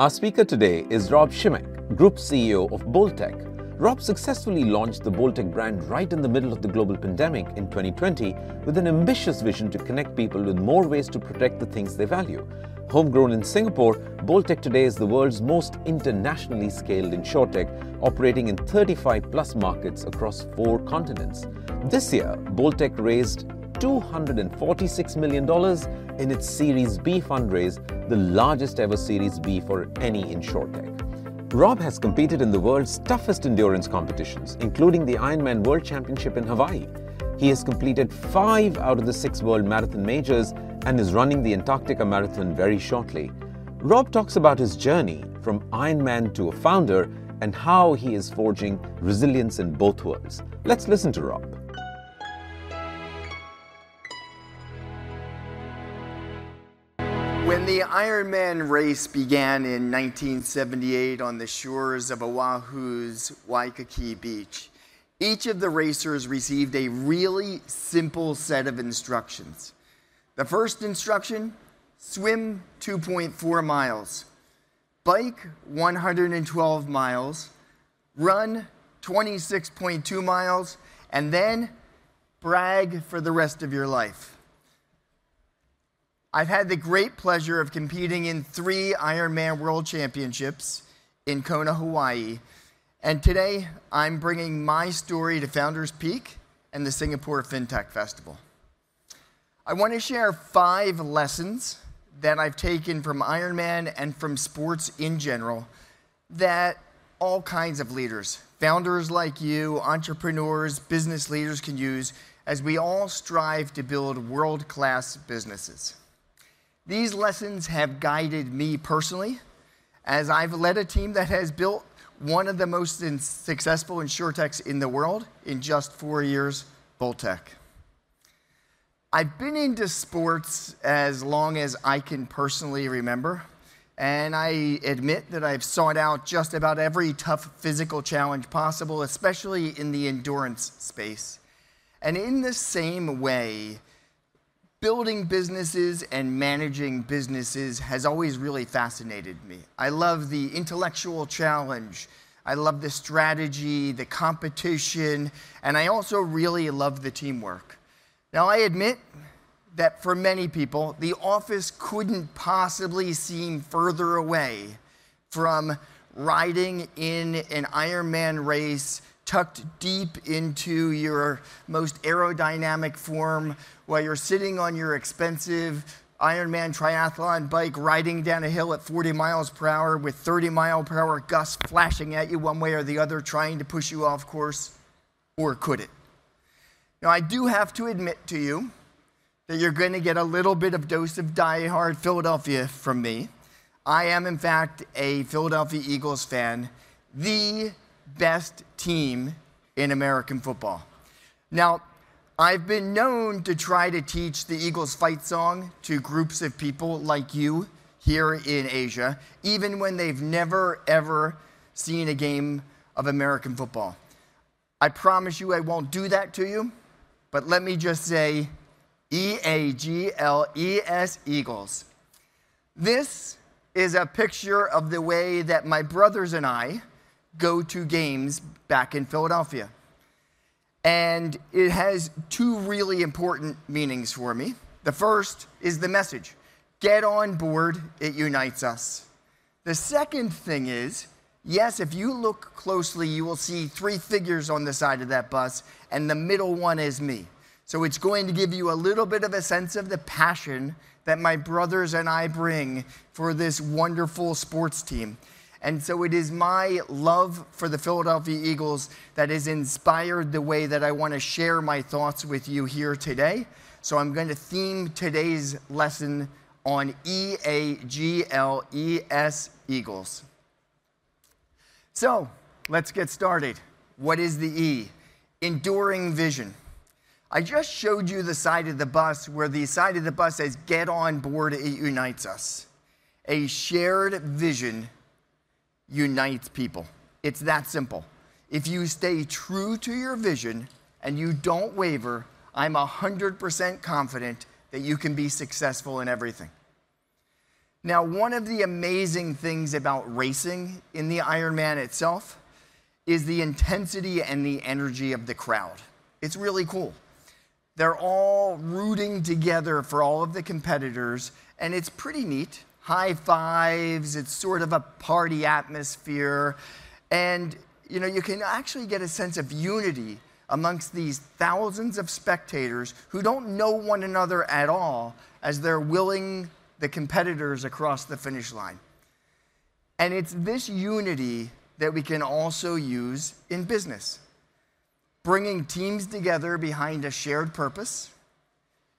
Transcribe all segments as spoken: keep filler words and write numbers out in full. Our speaker today is Rob Schimek, Group C E O of bolttech. Rob successfully launched the bolttech brand right in the middle of the global pandemic in twenty twenty with an ambitious vision to connect people with more ways to protect the things they value. Homegrown in Singapore, bolttech today is the world's most internationally scaled InsurTech, operating in thirty-five plus markets across four continents. This year, bolttech raised two hundred forty-six million dollars in its Series B fundraise, the largest ever Series B for any InsurTech. Rob has competed in the world's toughest endurance competitions, including the Ironman World Championship in Hawaii. He has completed five out of the six World Marathon Majors and is running the Antarctica Marathon very shortly. Rob talks about his journey from Ironman to a founder and how he is forging resilience in both worlds. Let's listen to Rob. When the Ironman race began in nineteen seventy-eight on the shores of Oahu's Waikiki Beach, each of the racers received a really simple set of instructions. The first instruction, swim two point four miles, bike one hundred twelve miles, run twenty-six point two miles, and then brag for the rest of your life. I've had the great pleasure of competing in three Ironman World Championships in Kona, Hawaii. And today, I'm bringing my story to Founders Peak and the Singapore FinTech Festival. I want to share five lessons that I've taken from Ironman and from sports in general that all kinds of leaders, founders like you, entrepreneurs, business leaders can use as we all strive to build world-class businesses. These lessons have guided me personally as I've led a team that has built one of the most successful InsurTechs in the world in just four years, bolttech. I've been into sports as long as I can personally remember, and I admit that I've sought out just about every tough physical challenge possible, especially in the endurance space. And in the same way, building businesses and managing businesses has always really fascinated me. I love the intellectual challenge. I love the strategy, the competition, and I also really love the teamwork. Now, I admit that for many people, the office couldn't possibly seem further away from riding in an Ironman race tucked deep into your most aerodynamic form while you're sitting on your expensive Ironman triathlon bike riding down a hill at forty miles per hour with thirty mile per hour gusts flashing at you one way or the other trying to push you off course, or could it? Now, I do have to admit to you that you're going to get a little bit of dose of diehard Philadelphia from me. I am, in fact, a Philadelphia Eagles fan, the best team in American football. Now, I've been known to try to teach the Eagles fight song to groups of people like you here in Asia, even when they've never, ever seen a game of American football. I promise you I won't do that to you, but let me just say E A G L E S, Eagles. This is a picture of the way that my brothers and I go to games back in Philadelphia. And it has two really important meanings for me. The first is the message, get on board, it unites us. The second thing is, yes, if you look closely, you will see three figures on the side of that bus, and the middle one is me. So it's going to give you a little bit of a sense of the passion that my brothers and I bring for this wonderful sports team. And so it is my love for the Philadelphia Eagles that has inspired the way that I want to share my thoughts with you here today. So I'm going to theme today's lesson on E A G L E S, Eagles. So let's get started. What is the E? Enduring vision. I just showed you the side of the bus where the side of the bus says, get on board, it unites us. A shared vision unites people. It's that simple. If you stay true to your vision and you don't waver, I'm one hundred percent confident that you can be successful in everything. Now, one of the amazing things about racing in the Ironman itself is the intensity and the energy of the crowd. It's really cool. They're all rooting together for all of the competitors, and it's pretty neat. High fives, it's sort of a party atmosphere, and you know, you can actually get a sense of unity amongst these thousands of spectators who don't know one another at all as they're willing the competitors across the finish line. And it's this unity that we can also use in business, bringing teams together behind a shared purpose,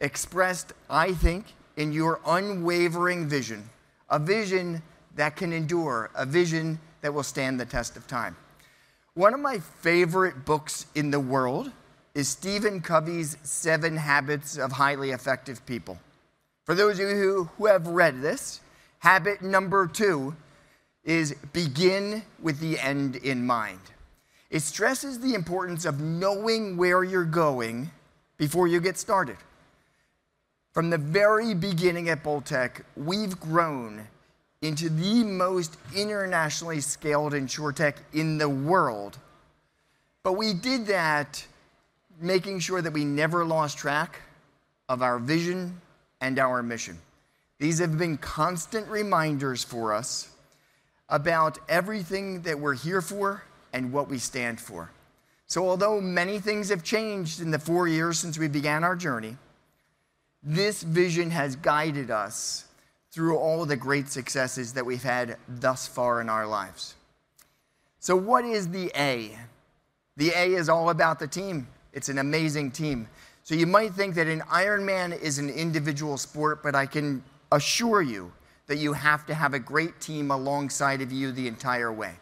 expressed, I think, in your unwavering vision, a vision that can endure, a vision that will stand the test of time. One of my favorite books in the world is Stephen Covey's Seven Habits of Highly Effective People. For those of you who have read this, habit number two is begin with the end in mind. It stresses the importance of knowing where you're going before you get started. From the very beginning at bolttech, we've grown into the most internationally scaled InsurTech in the world. But we did that making sure that we never lost track of our vision and our mission. These have been constant reminders for us about everything that we're here for and what we stand for. So although many things have changed in the four years since we began our journey, this vision has guided us through all the great successes that we've had thus far in our lives. So what is the A? The A is all about the team. It's an amazing team. So you might think that an Ironman is an individual sport, but I can assure you that you have to have a great team alongside of you the entire way.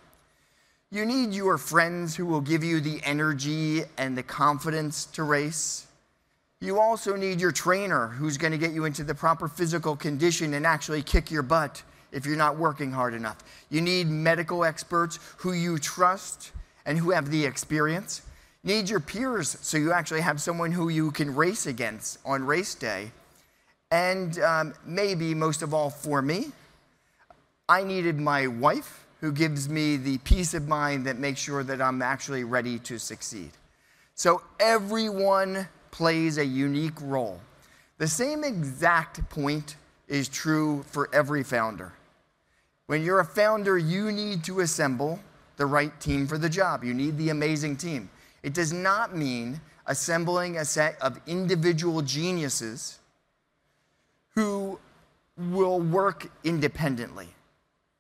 You need your friends who will give you the energy and the confidence to race. You also need your trainer who's going to get you into the proper physical condition and actually kick your butt if you're not working hard enough. You need medical experts who you trust and who have the experience. You need your peers so you actually have someone who you can race against on race day. And um, maybe most of all for me, I needed my wife who gives me the peace of mind that makes sure that I'm actually ready to succeed. So everyone plays a unique role. The same exact point is true for every founder. When you're a founder, you need to assemble the right team for the job. You need the amazing team. It does not mean assembling a set of individual geniuses who will work independently.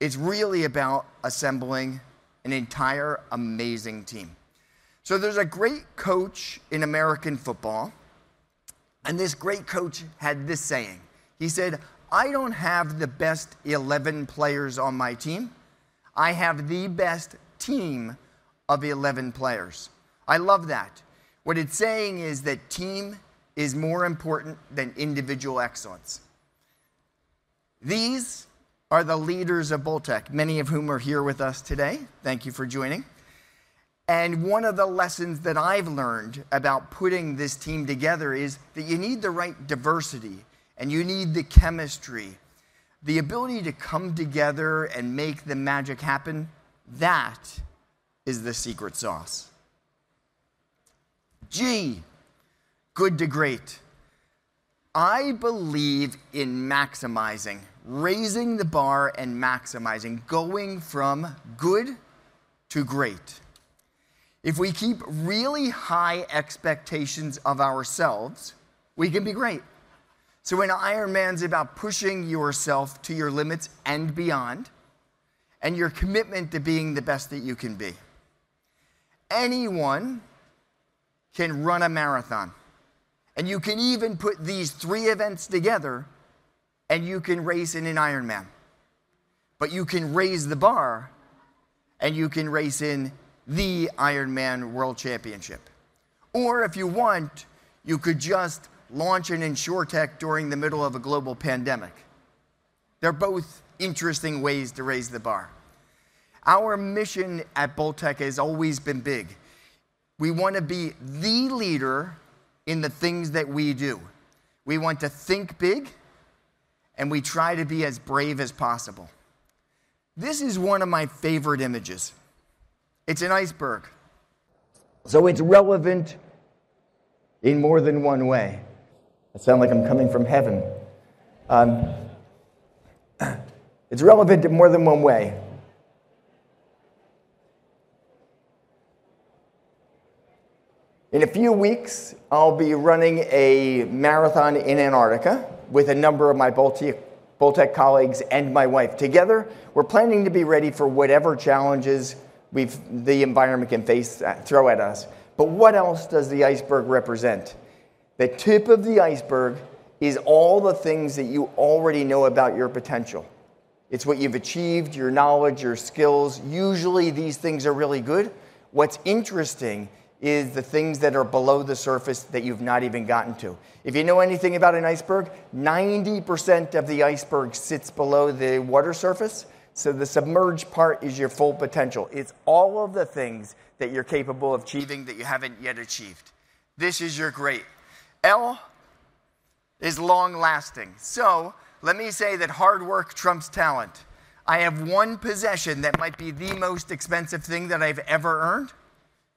It's really about assembling an entire amazing team. So there's a great coach in American football, and this great coach had this saying. He said, I don't have the best eleven players on my team. I have the best team of eleven players. I love that. What it's saying is that team is more important than individual excellence. These are the leaders of bolttech, many of whom are here with us today. Thank you for joining. And one of the lessons that I've learned about putting this team together is that you need the right diversity and you need the chemistry. The ability to come together and make the magic happen, that is the secret sauce. G, good to great. I believe in maximizing, raising the bar and maximizing, going from good to great. If we keep really high expectations of ourselves, we can be great. So an Ironman's about pushing yourself to your limits and beyond, and your commitment to being the best that you can be. Anyone can run a marathon. And you can even put these three events together, and you can race in an Ironman. But you can raise the bar, and you can race in the Ironman World Championship. Or if you want, you could just launch an InsurTech during the middle of a global pandemic. They're both interesting ways to raise the bar. Our mission at bolttech has always been big. We want to be the leader in the things that we do. We want to think big and we try to be as brave as possible. This is one of my favorite images. It's an iceberg. So it's relevant in more than one way. I sound like I'm coming from heaven. Um, it's relevant in more than one way. In a few weeks, I'll be running a marathon in Antarctica with a number of my bolttech colleagues and my wife. Together, we're planning to be ready for whatever challenges we've, the environment can face, uh, throw at us. But what else does the iceberg represent? The tip of the iceberg is all the things that you already know about your potential. It's what you've achieved, your knowledge, your skills. Usually these things are really good. What's interesting is the things that are below the surface that you've not even gotten to. If you know anything about an iceberg, ninety percent of the iceberg sits below the water surface, so the submerged part is your full potential. It's all of the things that you're capable of achieving that you haven't yet achieved. This is your great. L is long-lasting. So let me say that hard work trumps talent. I have one possession that might be the most expensive thing that I've ever earned,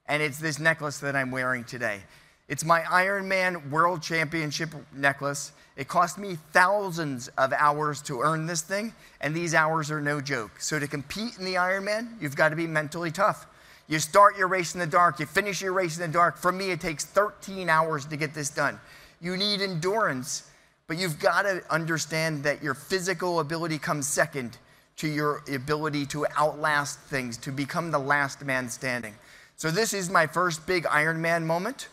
and it's this necklace that I'm wearing today. It's my Ironman World Championship necklace. It cost me thousands of hours to earn this thing, and these hours are no joke. So to compete in the Ironman, you've got to be mentally tough. You start your race in the dark, you finish your race in the dark. For me, it takes thirteen hours to get this done. You need endurance, but you've got to understand that your physical ability comes second to your ability to outlast things, to become the last man standing. So this is my first big Ironman moment.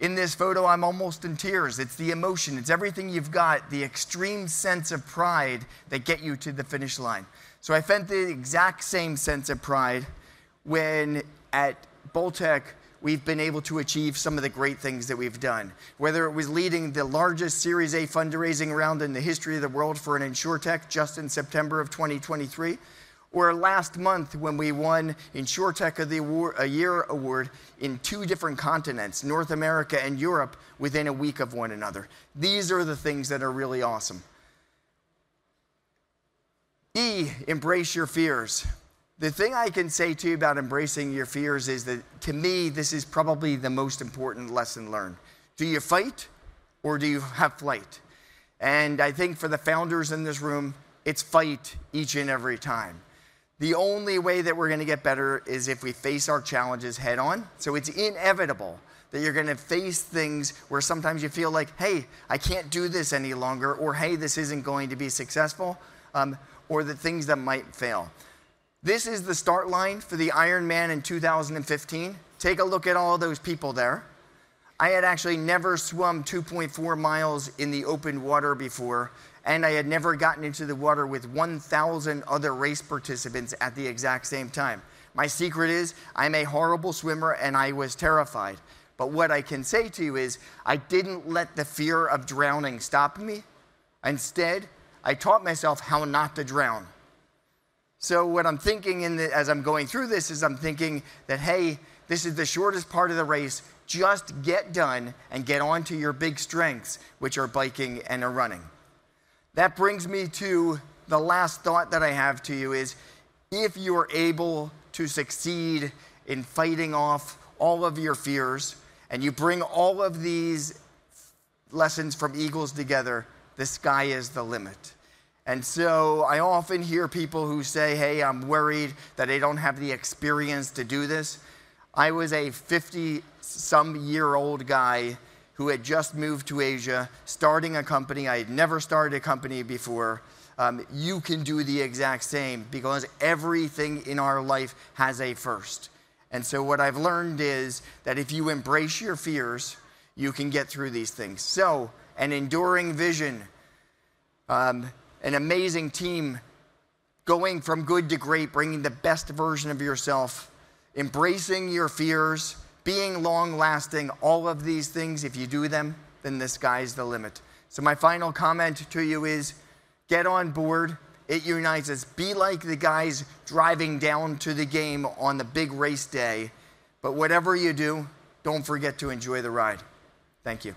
In this photo, I'm almost in tears. It's the emotion. It's everything you've got, the extreme sense of pride that get you to the finish line. So I felt the exact same sense of pride when at bolttech, we've been able to achieve some of the great things that we've done. Whether it was leading the largest Series A fundraising round in the history of the world for an InsurTech just in September of twenty twenty-three, or last month when we won InsurTech of the award, a Year Award in two different continents, North America and Europe, within a week of one another. These are the things that are really awesome. E, embrace your fears. The thing I can say to you about embracing your fears is that, to me, this is probably the most important lesson learned. Do you fight or do you have flight? And I think for the founders in this room, it's fight each and every time. The only way that we're going to get better is if we face our challenges head on. So it's inevitable that you're going to face things where sometimes you feel like, hey, I can't do this any longer, or hey, this isn't going to be successful, um, or the things that might fail. This is the start line for the Ironman in two thousand fifteen. Take a look at all those people there. I had actually never swum two point four miles in the open water before, and I had never gotten into the water with one thousand other race participants at the exact same time. My secret is I'm a horrible swimmer and I was terrified. But what I can say to you is I didn't let the fear of drowning stop me. Instead, I taught myself how not to drown. So what I'm thinking in the, as I'm going through this is I'm thinking that, hey, this is the shortest part of the race. Just get done and get on to your big strengths, which are biking and are running. That brings me to the last thought that I have to you is, if you are able to succeed in fighting off all of your fears and you bring all of these lessons from Eagles together, the sky is the limit. And so I often hear people who say, hey, I'm worried that I don't have the experience to do this. I was a fifty-some-year-old guy who had just moved to Asia, starting a company. I had never started a company before. Um, you can do the exact same, because everything in our life has a first. And so what I've learned is that if you embrace your fears, you can get through these things. So an enduring vision. Um, An amazing team, going from good to great, bringing the best version of yourself, embracing your fears, being long-lasting, all of these things, if you do them, then the sky's the limit. So my final comment to you is, get on board. It unites us. Be like the guys driving down to the game on the big race day. But whatever you do, don't forget to enjoy the ride. Thank you.